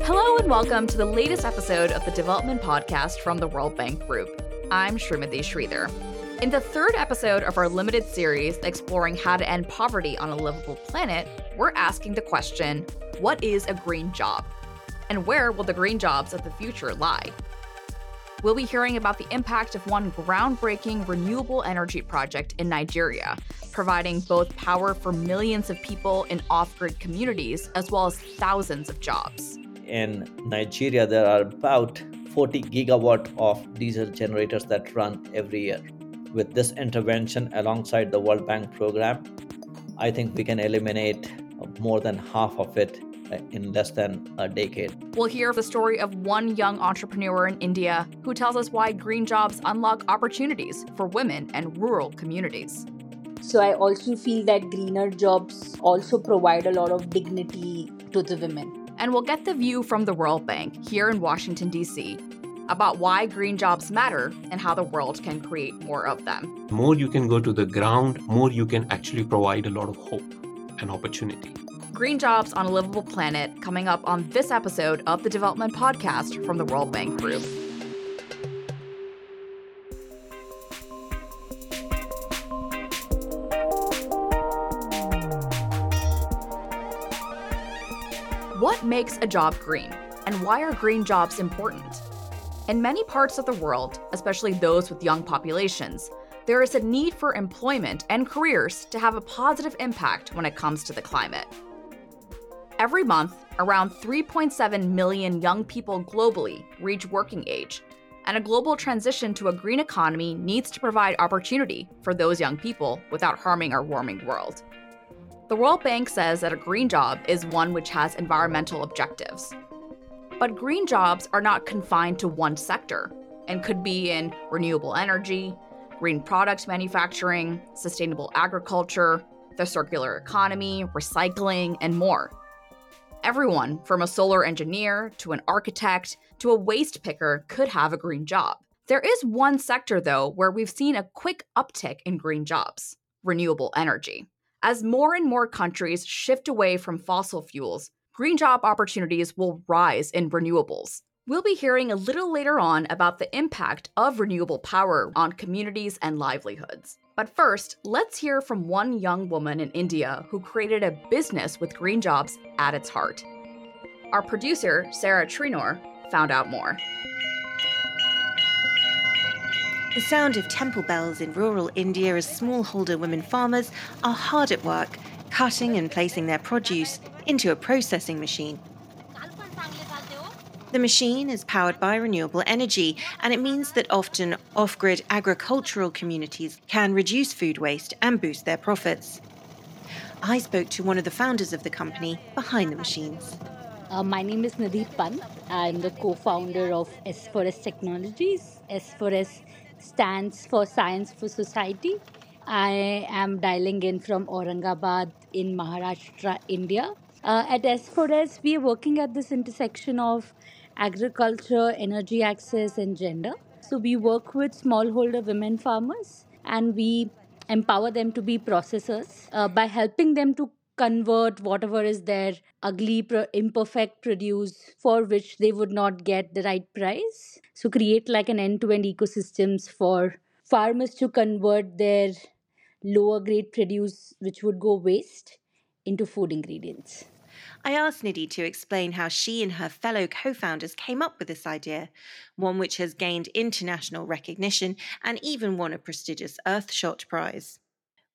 Hello and welcome to the latest episode of The Development Podcast from the World Bank Group. I'm Shrimathi Shreeder. In the third episode of our limited series exploring how to end poverty on a livable planet, we're asking the question, what is a green job? And where will the green jobs of the future lie? We'll be hearing about the impact of one groundbreaking renewable energy project in Nigeria, providing both power for millions of people in off-grid communities, as well as thousands of jobs. In Nigeria, there are about 40 gigawatt of diesel generators that run every year. With this intervention alongside the World Bank program, I think we can eliminate more than half of it in less than a decade. We'll hear the story of one young entrepreneur in India who tells us why green jobs unlock opportunities for women and rural communities. So I also feel that greener jobs also provide a lot of dignity to the women. And we'll get the view from the World Bank here in Washington, D.C. about why green jobs matter and how the world can create more of them. More you can go to the ground, more you can actually provide a lot of hope and opportunity. Green jobs on a livable planet, coming up on this episode of The Development Podcast from the World Bank Group. What makes a job green, and why are green jobs important? In many parts of the world, especially those with young populations, there is a need for employment and careers to have a positive impact when it comes to the climate. Every month, around 3.7 million young people globally reach working age, and a global transition to a green economy needs to provide opportunity for those young people without harming our warming world. The World Bank says that a green job is one which has environmental objectives. But green jobs are not confined to one sector and could be in renewable energy, green product manufacturing, sustainable agriculture, the circular economy, recycling, and more. Everyone from a solar engineer to an architect to a waste picker could have a green job. There is one sector, though, where we've seen a quick uptick in green jobs: renewable energy. As more and more countries shift away from fossil fuels, green job opportunities will rise in renewables. We'll be hearing a little later on about the impact of renewable power on communities and livelihoods. But first, let's hear from one young woman in India who created a business with green jobs at its heart. Our producer, Sarah Trinor, found out more. The sound of temple bells in rural India as smallholder women farmers are hard at work, cutting and placing their produce into a processing machine. The machine is powered by renewable energy, and it means that often off-grid agricultural communities can reduce food waste and boost their profits. I spoke to one of the founders of the company behind the machines. My name is Nidhi Pant. I'm the co-founder of S4S Technologies. S4S stands for Science for Society. I am dialing in from Aurangabad in Maharashtra, India. At S4S, we are working at this intersection of agriculture, energy access, and gender. So we work with smallholder women farmers, and we empower them to be processors by helping them to convert whatever is their ugly, imperfect produce for which they would not get the right price. So create like an end-to-end ecosystems for farmers to convert their lower grade produce, which would go waste, into food ingredients. I asked Nidhi to explain how she and her fellow co-founders came up with this idea, one which has gained international recognition and even won a prestigious Earthshot Prize.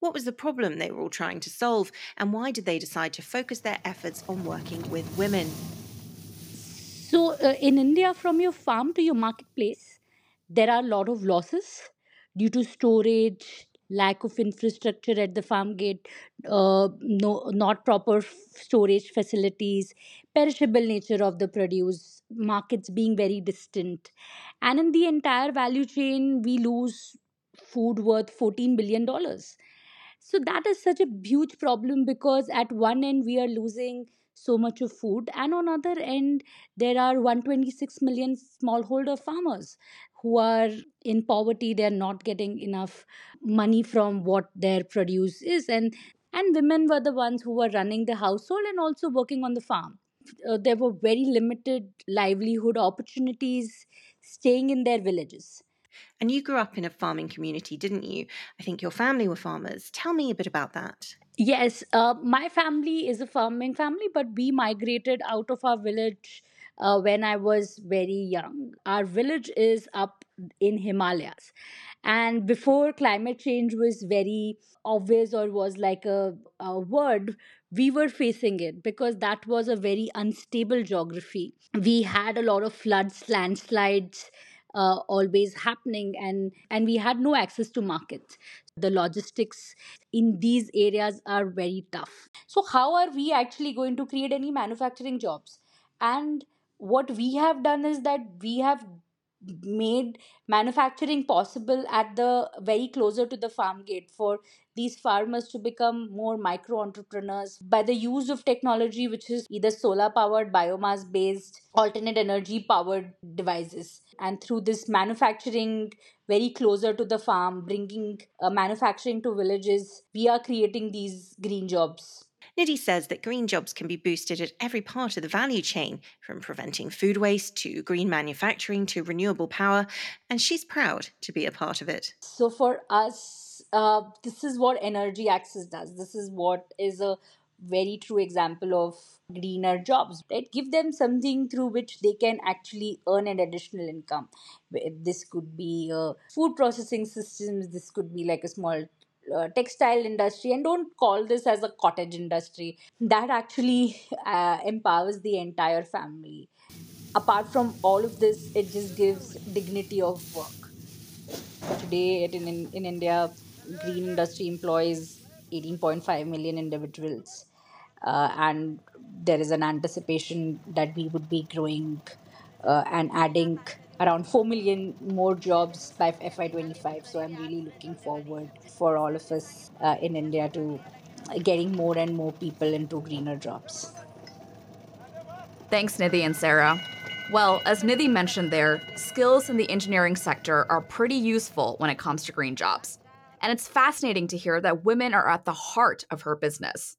What was the problem they were all trying to solve, and why did they decide to focus their efforts on working with women? So in India, from your farm to your marketplace, there are a lot of losses due to storage, lack of infrastructure at the farm gate, not proper storage facilities, perishable nature of the produce, markets being very distant. And in the entire value chain, we lose food worth $14 billion. So that is such a huge problem, because at one end, we are losing so much of food, and on other end there are 126 million smallholder farmers who are in poverty. They are not getting enough money from what their produce is, and women were the ones who were running the household and also working on the farm. There were very limited livelihood opportunities staying in their villages. And you grew up in a farming community, didn't you? I think your family were farmers. Tell me a bit about that. Yes, my family is a farming family, but we migrated out of our village when I was very young. Our village is up in Himalayas. And before climate change was very obvious or was like a word, we were facing it because that was a very unstable geography. We had a lot of floods, landslides, always happening, and we had no access to markets. The logistics in these areas are very tough. So how are we actually going to create any manufacturing jobs? And what we have done is that we have made manufacturing possible at the very closer to the farm gate for these farmers to become more micro-entrepreneurs by the use of technology, which is either solar-powered, biomass-based, alternate energy-powered devices. And through this manufacturing very closer to the farm, bringing manufacturing to villages, we are creating these green jobs. Nidhi says that green jobs can be boosted at every part of the value chain, from preventing food waste to green manufacturing to renewable power, and she's proud to be a part of it. So for us, this is what Energy Access does. This is what is a very true example of greener jobs, right? Give them something through which they can actually earn an additional income. This could be food processing systems, this could be like a small textile industry, and don't call this as a cottage industry. That actually empowers the entire family. Apart from all of this, it just gives dignity of work. Today in India, green industry employs 18.5 million individuals, and there is an anticipation that we would be growing and adding around 4 million more jobs by FY25. So I'm really looking forward for all of us in India to getting more and more people into greener jobs. Thanks, Nidhi and Sarah. Well, as Nidhi mentioned there, skills in the engineering sector are pretty useful when it comes to green jobs. And it's fascinating to hear that women are at the heart of her business.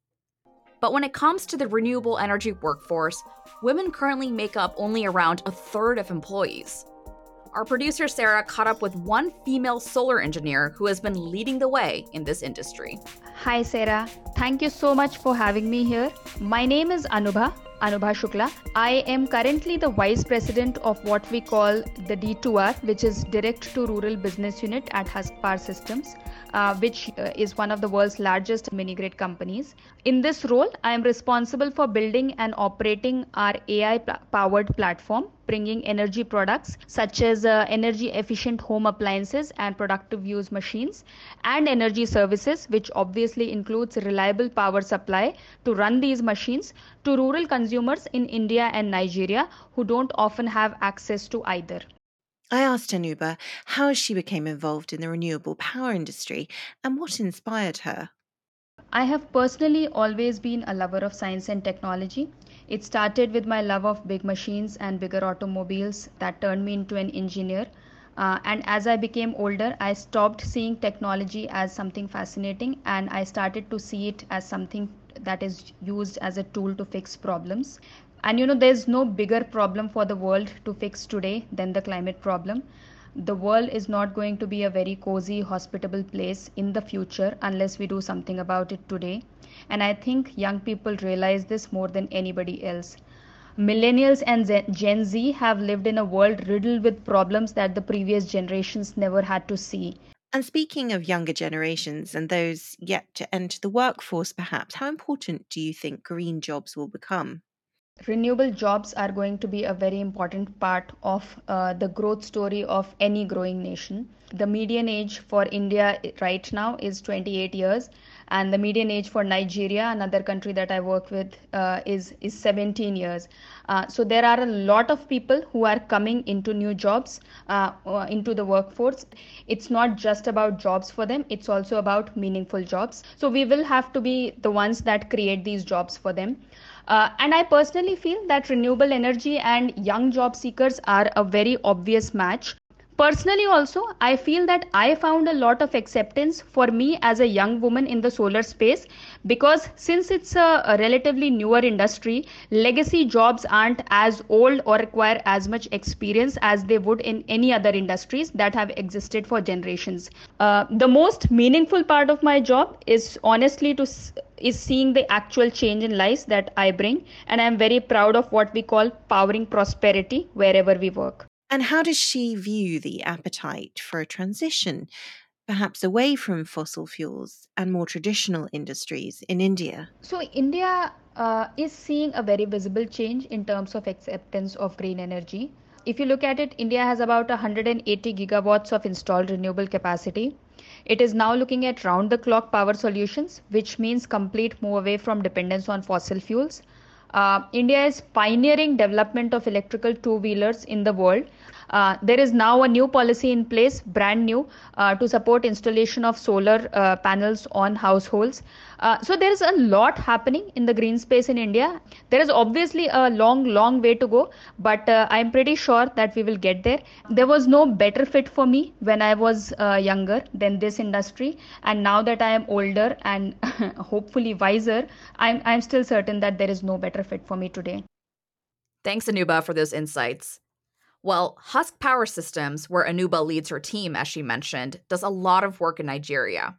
But when it comes to the renewable energy workforce, women currently make up only around a third of employees. Our producer Sarah caught up with one female solar engineer who has been leading the way in this industry. Hi Sarah, thank you so much for having me here. My name is Anubha Shukla. I am currently the Vice President of what we call the D2R, which is Direct to Rural Business Unit at Husk Power Systems, which is one of the world's largest mini-grid companies. In this role, I am responsible for building and operating our AI-powered platform, bringing energy products such as energy-efficient home appliances and productive use machines, and energy services, which obviously includes reliable power supply to run these machines to rural consumers in India and Nigeria who don't often have access to either. I asked Anubha how she became involved in the renewable power industry and what inspired her. I have personally always been a lover of science and technology. It started with my love of big machines and bigger automobiles that turned me into an engineer. And as I became older, I stopped seeing technology as something fascinating, and I started to see it as something that is used as a tool to fix problems. And there's no bigger problem for the world to fix today than the climate problem. The world is not going to be a very cozy, hospitable place in the future unless we do something about it today. And I think young people realize this more than anybody else. Millennials and Gen Z have lived in a world riddled with problems that the previous generations never had to see. And speaking of younger generations and those yet to enter the workforce, perhaps, how important do you think green jobs will become? Renewable jobs are going to be a very important part of the growth story of any growing nation. The median age for India right now is 28 years, and the median age for Nigeria, another country that I work with, is 17 years. So there are a lot of people who are coming into new jobs, into the workforce. It's not just about jobs for them, it's also about meaningful jobs. So we will have to be the ones that create these jobs for them. And I personally feel that renewable energy and young job seekers are a very obvious match. Personally also, I feel that I found a lot of acceptance for me as a young woman in the solar space, because since it's a relatively newer industry, legacy jobs aren't as old or require as much experience as they would in any other industries that have existed for generations. The most meaningful part of my job is honestly is seeing the actual change in lives that I bring, and I'm very proud of what we call powering prosperity wherever we work. And how does she view the appetite for a transition, perhaps away from fossil fuels and more traditional industries in India? So India is seeing a very visible change in terms of acceptance of green energy. If you look at it, India has about 180 gigawatts of installed renewable capacity. It is now looking at round-the-clock power solutions, which means complete move away from dependence on fossil fuels. India is pioneering development of electrical two-wheelers in the world. There is now a new policy in place, brand new, to support installation of solar panels on households. So there is a lot happening in the green space in India. There is obviously a long way to go, but I'm pretty sure that we will get there. There was no better fit for me when I was younger than this industry. And now that I am older and hopefully wiser, I'm still certain that there is no better fit for me today. Thanks, Anubha, for those insights. Well, Husk Power Systems, where Anubha leads her team, as she mentioned, does a lot of work in Nigeria.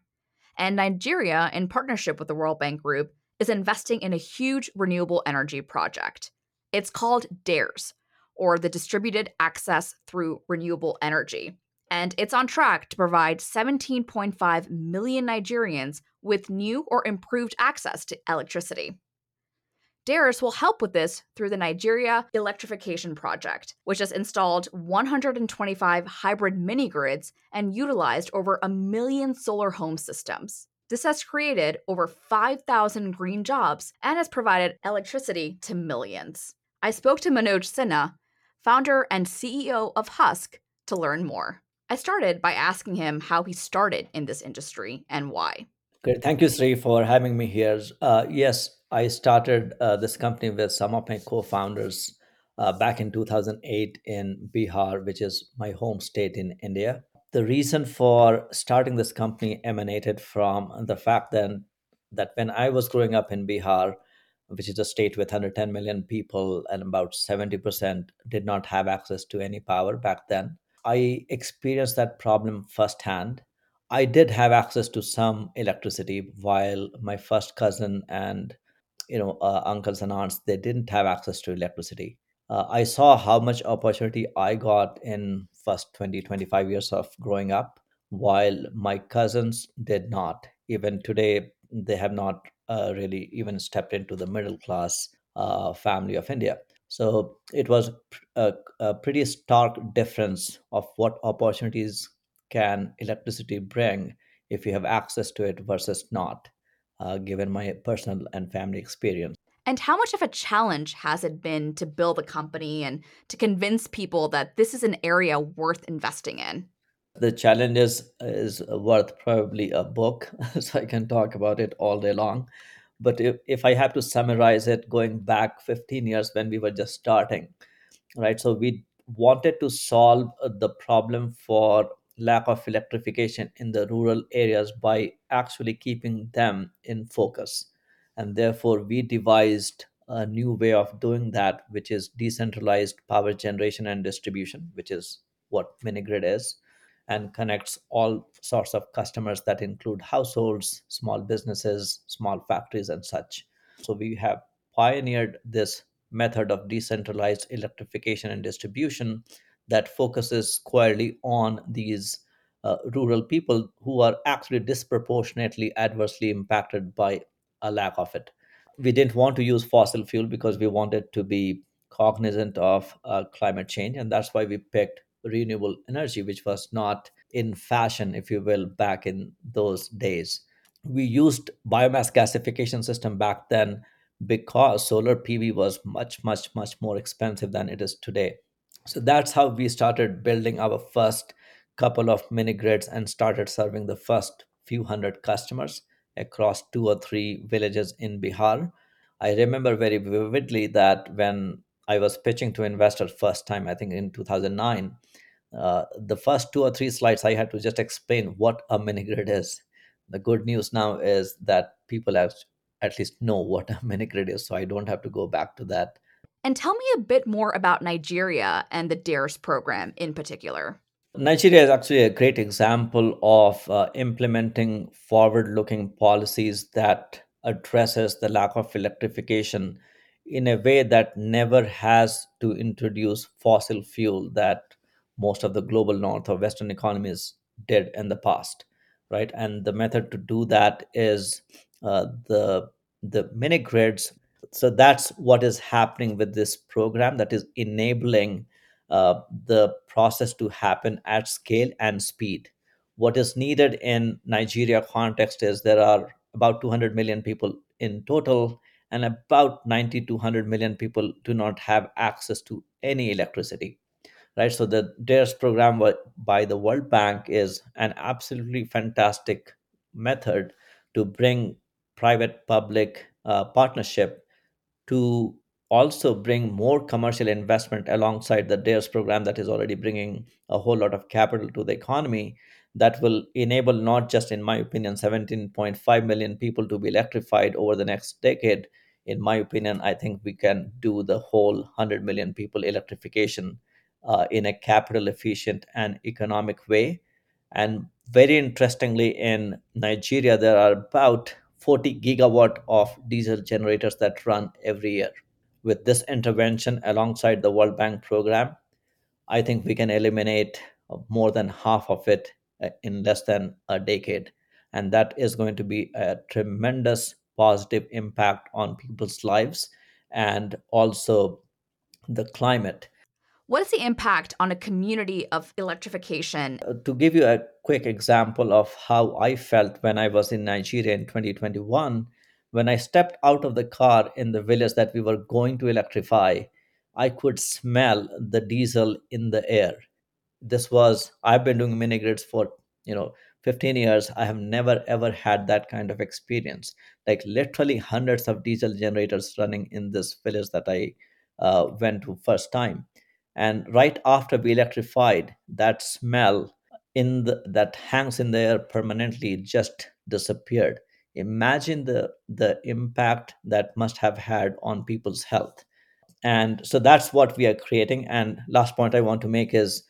And Nigeria, in partnership with the World Bank Group, is investing in a huge renewable energy project. It's called DARES, or the Distributed Access Through Renewable Energy. And it's on track to provide 17.5 million Nigerians with new or improved access to electricity. DARES will help with this through the Nigeria Electrification Project, which has installed 125 hybrid mini-grids and utilized over 1 million solar home systems. This has created over 5,000 green jobs and has provided electricity to millions. I spoke to Manoj Sinha, founder and CEO of Husk, to learn more. I started by asking him how he started in this industry and why. Great. Thank you, Sri, for having me here. Yes, I started this company with some of my co-founders back in 2008 in Bihar, which is my home state in India. The reason for starting this company emanated from the fact then that when I was growing up in Bihar, which is a state with 110 million people and about 70% did not have access to any power back then, I experienced that problem firsthand. I did have access to some electricity while my first cousin and uncles and aunts, they didn't have access to electricity. I saw how much opportunity I got in first 20, 25 years of growing up, while my cousins did not. Even today, they have not really even stepped into the middle class family of India. So it was a pretty stark difference of what opportunities can electricity bring if you have access to it versus not. Given my personal and family experience. And how much of a challenge has it been to build a company and to convince people that this is an area worth investing in? The challenge is worth probably a book, so I can talk about it all day long. But if I have to summarize it, going back 15 years when we were just starting, right? So we wanted to solve the problem for lack of electrification in the rural areas by actually keeping them in focus. And therefore, we devised a new way of doing that, which is decentralized power generation and distribution, which is what mini-grid is, and connects all sorts of customers that include households, small businesses, small factories, and such. So we have pioneered this method of decentralized electrification and distribution that focuses squarely on these rural people who are actually disproportionately adversely impacted by a lack of it. We didn't want to use fossil fuel because we wanted to be cognizant of climate change. And that's why we picked renewable energy, which was not in fashion, if you will, back in those days. We used biomass gasification system back then because solar PV was much more expensive than it is today. So that's how we started building our first couple of mini-grids and started serving the first few hundred customers across 2 or 3 villages in Bihar. I remember very vividly that when I was pitching to investors first time, I think in 2009, the first 2 or 3 slides, I had to just explain what a mini-grid is. The good news now is that people have at least know what a mini-grid is, so I don't have to go back to that. And tell me a bit more about Nigeria and the DARES program in particular. Nigeria is actually a great example of implementing forward-looking policies that addresses the lack of electrification in a way that never has to introduce fossil fuel that most of the global north or Western economies did in the past, right? And the method to do that is the mini-grids. So that's what is happening with this program that is enabling the process to happen at scale and speed. What is needed in Nigeria context is there are about 200 million people in total, and about 90 to 100 million people do not have access to any electricity, right? So the DARES program by the World Bank is an absolutely fantastic method to bring private-public partnership to also bring more commercial investment alongside the DARES program that is already bringing a whole lot of capital to the economy that will enable not just, in my opinion, 17.5 million people to be electrified over the next decade. In my opinion, I think we can do the whole 100 million people electrification in a capital efficient and economic way. And very interestingly, in Nigeria, there are about 40 gigawatt of diesel generators that run every year. With this intervention alongside the World Bank program, I think we can eliminate more than half of it in less than a decade. And that is going to be a tremendous positive impact on people's lives and also the climate. What is the impact on a community of electrification? To give you a quick example of how I felt when I was in Nigeria in 2021, when I stepped out of the car in the village that we were going to electrify, I could smell the diesel in the air. I've been doing mini grids for, 15 years. I have never, ever had that kind of experience. Like literally hundreds of diesel generators running in this village that I went to first time. And right after we electrified, that smell that hangs in the air permanently just disappeared. Imagine the impact that must have had on people's health. And so that's what we are creating. And last point I want to make is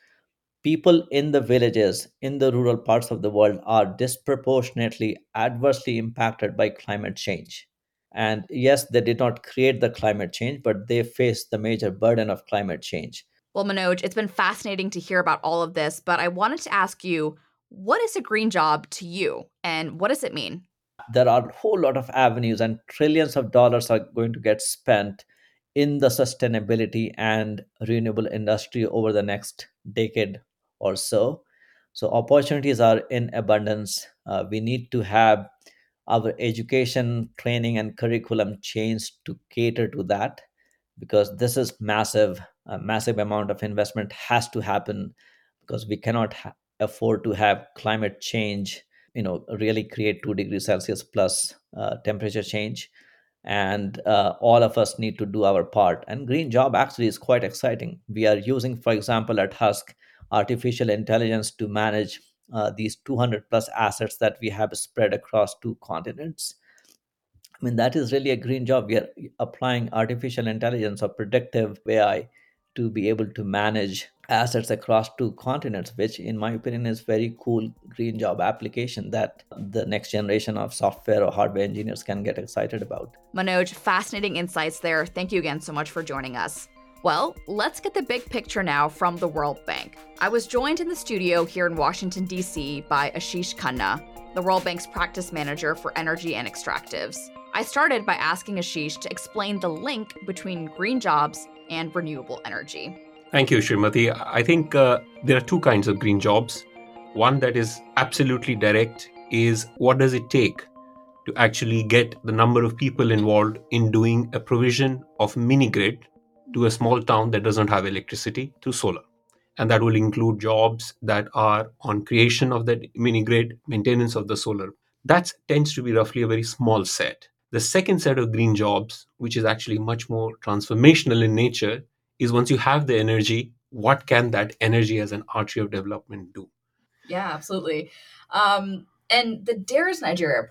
people in the villages, in the rural parts of the world are disproportionately adversely impacted by climate change. And yes, they did not create the climate change, but they face the major burden of climate change. Well, Manoj, it's been fascinating to hear about all of this, but I wanted to ask you, what is a green job to you and what does it mean? There are a whole lot of avenues and trillions of dollars are going to get spent in the sustainability and renewable industry over the next decade or so. So opportunities are in abundance. We need to have our education, training, and curriculum changed to cater to that because this is massive. A massive amount of investment has to happen because we cannot afford to have climate change, really create 2 degrees Celsius plus temperature change. And all of us need to do our part. And green job actually is quite exciting. We are using, for example, at Husk, artificial intelligence to manage these 200 plus assets that we have spread across 2 continents. I mean, that is really a green job. We are applying artificial intelligence or predictive AI to be able to manage assets across 2 continents, which in my opinion is very cool green job application that the next generation of software or hardware engineers can get excited about. Manoj, fascinating insights there. Thank you again so much for joining us. Well, let's get the big picture now from the World Bank. I was joined in the studio here in Washington, D.C. by Ashish Khanna, the World Bank's practice manager for energy and extractives. I started by asking Ashish to explain the link between green jobs and renewable energy. Thank you, Shrimathi. I think there are 2 kinds of green jobs. One that is absolutely direct is what does it take to actually get the number of people involved in doing a provision of mini-grid to a small town that doesn't have electricity through solar. And that will include jobs that are on creation of that mini-grid, maintenance of the solar. That tends to be roughly a very small set. The second set of green jobs, which is actually much more transformational in nature, is once you have the energy, what can that energy as an artery of development do? Yeah, absolutely. And the DARES Nigeria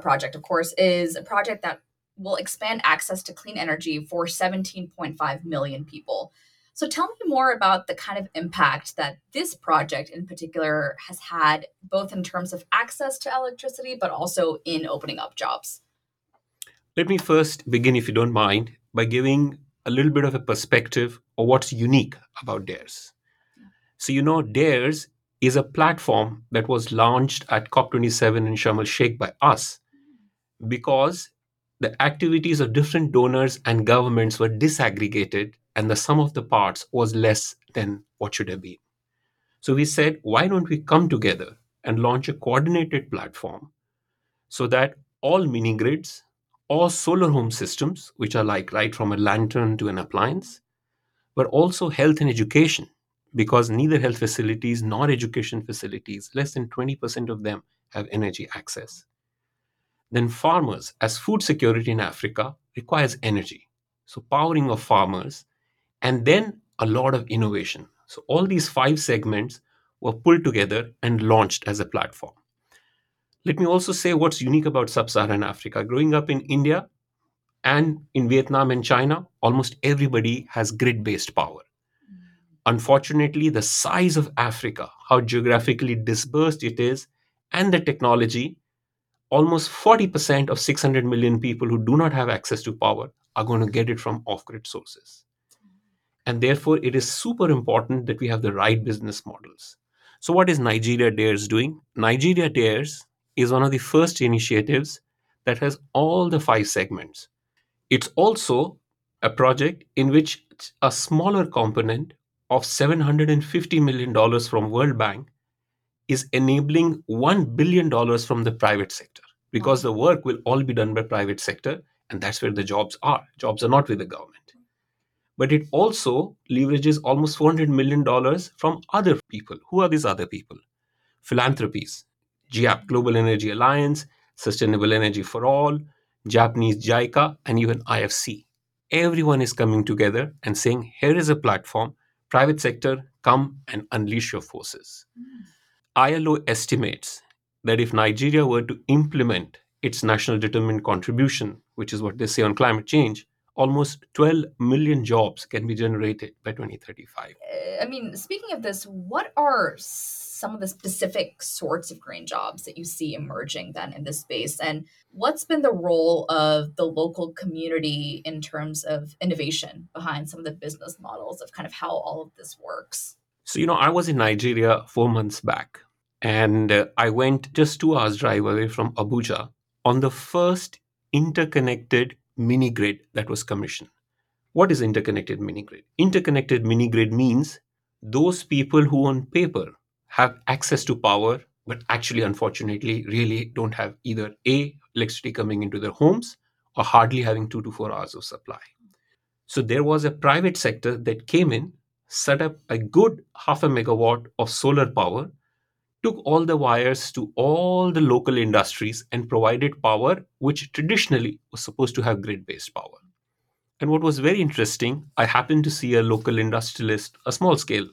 project, of course, is a project that will expand access to clean energy for 17.5 million people. So tell me more about the kind of impact that this project in particular has had, both in terms of access to electricity, but also in opening up jobs. Let me first begin, if you don't mind, by giving a little bit of a perspective of what's unique about DARES. So, you know, DARES is a platform that was launched at COP27 in Sharm el Sheikh by us because the activities of different donors and governments were disaggregated and the sum of the parts was less than what should have been. So we said, why don't we come together and launch a coordinated platform so that all mini grids, all solar home systems, which are like right from a lantern to an appliance, but also health and education, because neither health facilities nor education facilities, less than 20% of them have energy access. Then farmers, as food security in Africa requires energy. So powering of farmers, and then a lot of innovation. So all these five segments were pulled together and launched as a platform. Let me also say what's unique about sub-Saharan Africa. Growing up in India and in Vietnam and China, almost everybody has grid-based power. Unfortunately, the size of Africa, how geographically dispersed it is, and the technology, almost 40% of 600 million people who do not have access to power are going to get it from off-grid sources. And therefore, it is super important that we have the right business models. So what is Nigeria DARES doing? Nigeria DARES is one of the first initiatives that has all the five segments. It's also a project in which a smaller component of $750 million from World Bank is enabling $1 billion from the private sector, because the work will all be done by private sector, and that's where the jobs are. Jobs are not with the government. But it also leverages almost $400 million from other people. Who are these other people? Philanthropies, GAP, Global Energy Alliance, Sustainable Energy for All, Japanese JICA, and even IFC. Everyone is coming together and saying, here is a platform, private sector, come and unleash your forces. ILO estimates that if Nigeria were to implement its national determined contribution, which is what they say on climate change, almost 12 million jobs can be generated by 2035. I mean, speaking of this, what are some of the specific sorts of green jobs that you see emerging then in this space? And what's been the role of the local community in terms of innovation behind some of the business models of kind of how all of this works? So, you know, I was in Nigeria 4 months back, and I went just 2 hours drive away from Abuja on the first interconnected mini grid that was commissioned. What is interconnected mini grid? Interconnected mini grid means those people who on paper have access to power, but actually, unfortunately, really don't have either A, electricity coming into their homes, or hardly having 2 to 4 hours of supply. So there was a private sector that came in, set up a good 0.5 megawatt of solar power, took all the wires to all the local industries and provided power, which traditionally was supposed to have grid-based power. And what was very interesting, I happened to see a local industrialist, a small scale,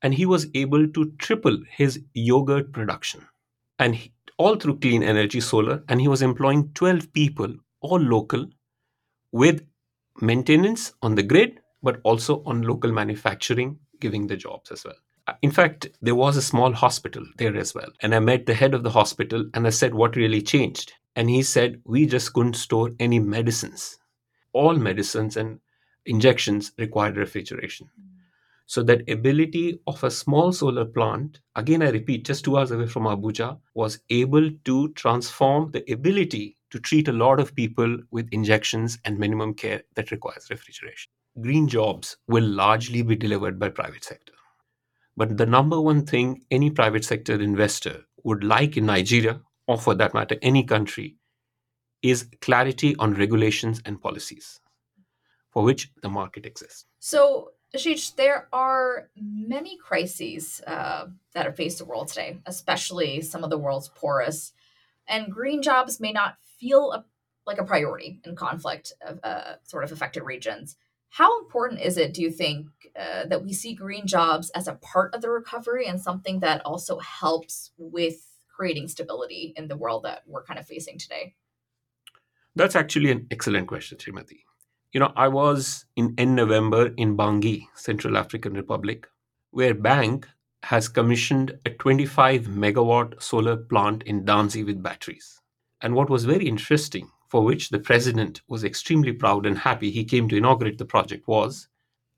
and he was able to triple his yogurt production, and all through clean energy solar, and he was employing 12 people, all local, with maintenance on the grid, but also on local manufacturing, giving the jobs as well. In fact, there was a small hospital there as well. And I met the head of the hospital and I said, what really changed? And he said, we just couldn't store any medicines. All medicines and injections required refrigeration. So that ability of a small solar plant, again, I repeat, just 2 hours away from Abuja, was able to transform the ability to treat a lot of people with injections and minimum care that requires refrigeration. Green jobs will largely be delivered by private sector. But the number one thing any private sector investor would like in Nigeria, or for that matter, any country, is clarity on regulations and policies for which the market exists. So, Ashish, there are many crises that are faced the world today, especially some of the world's poorest. And green jobs may not feel like a priority in conflict of sort of affected regions. How important is it, do you think, that we see green jobs as a part of the recovery and something that also helps with creating stability in the world that we're kind of facing today? That's actually an excellent question, Shrimathi. You know, I was in end November in Bangui, Central African Republic, where Bank has commissioned a 25 megawatt solar plant in Danzi with batteries. And what was very interesting, for which the president was extremely proud and happy he came to inaugurate the project, was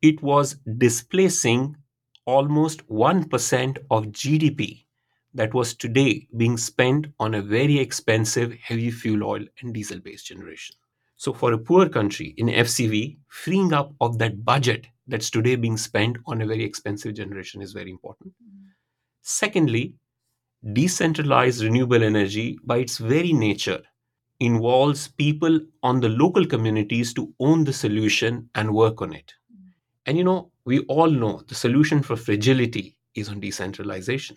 it was displacing almost 1% of GDP that was today being spent on a very expensive heavy fuel oil and diesel-based generation. So for a poor country in FCV, freeing up of that budget that's today being spent on a very expensive generation is very important. Mm-hmm. Secondly, decentralized renewable energy by its very nature involves people on the local communities to own the solution and work on it. Mm-hmm. And you know, we all know the solution for fragility is on decentralization.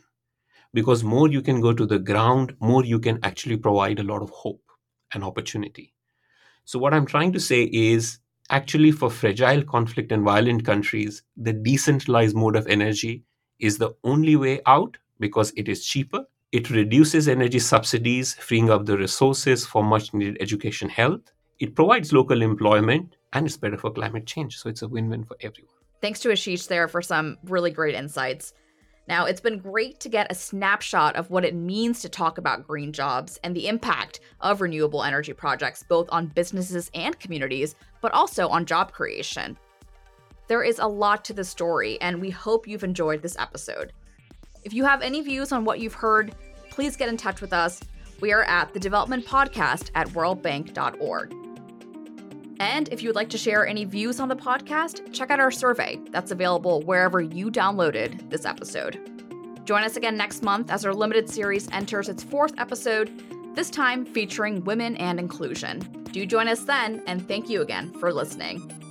Because more you can go to the ground, more you can actually provide a lot of hope and opportunity. So what I'm trying to say is actually for fragile conflict and violent countries, the decentralized mode of energy is the only way out because it is cheaper. It reduces energy subsidies, freeing up the resources for much needed education, health. It provides local employment and it's better for climate change. So it's a win-win for everyone. Thanks to Ashish there for some really great insights. Now, it's been great to get a snapshot of what it means to talk about green jobs and the impact of renewable energy projects, both on businesses and communities, but also on job creation. There is a lot to the story, and we hope you've enjoyed this episode. If you have any views on what you've heard, please get in touch with us. We are at The Development Podcast at worldbank.org. And if you would like to share any views on the podcast, check out our survey that's available wherever you downloaded this episode. Join us again next month as our limited series enters its 4th episode, this time featuring women and inclusion. Do join us then, and thank you again for listening.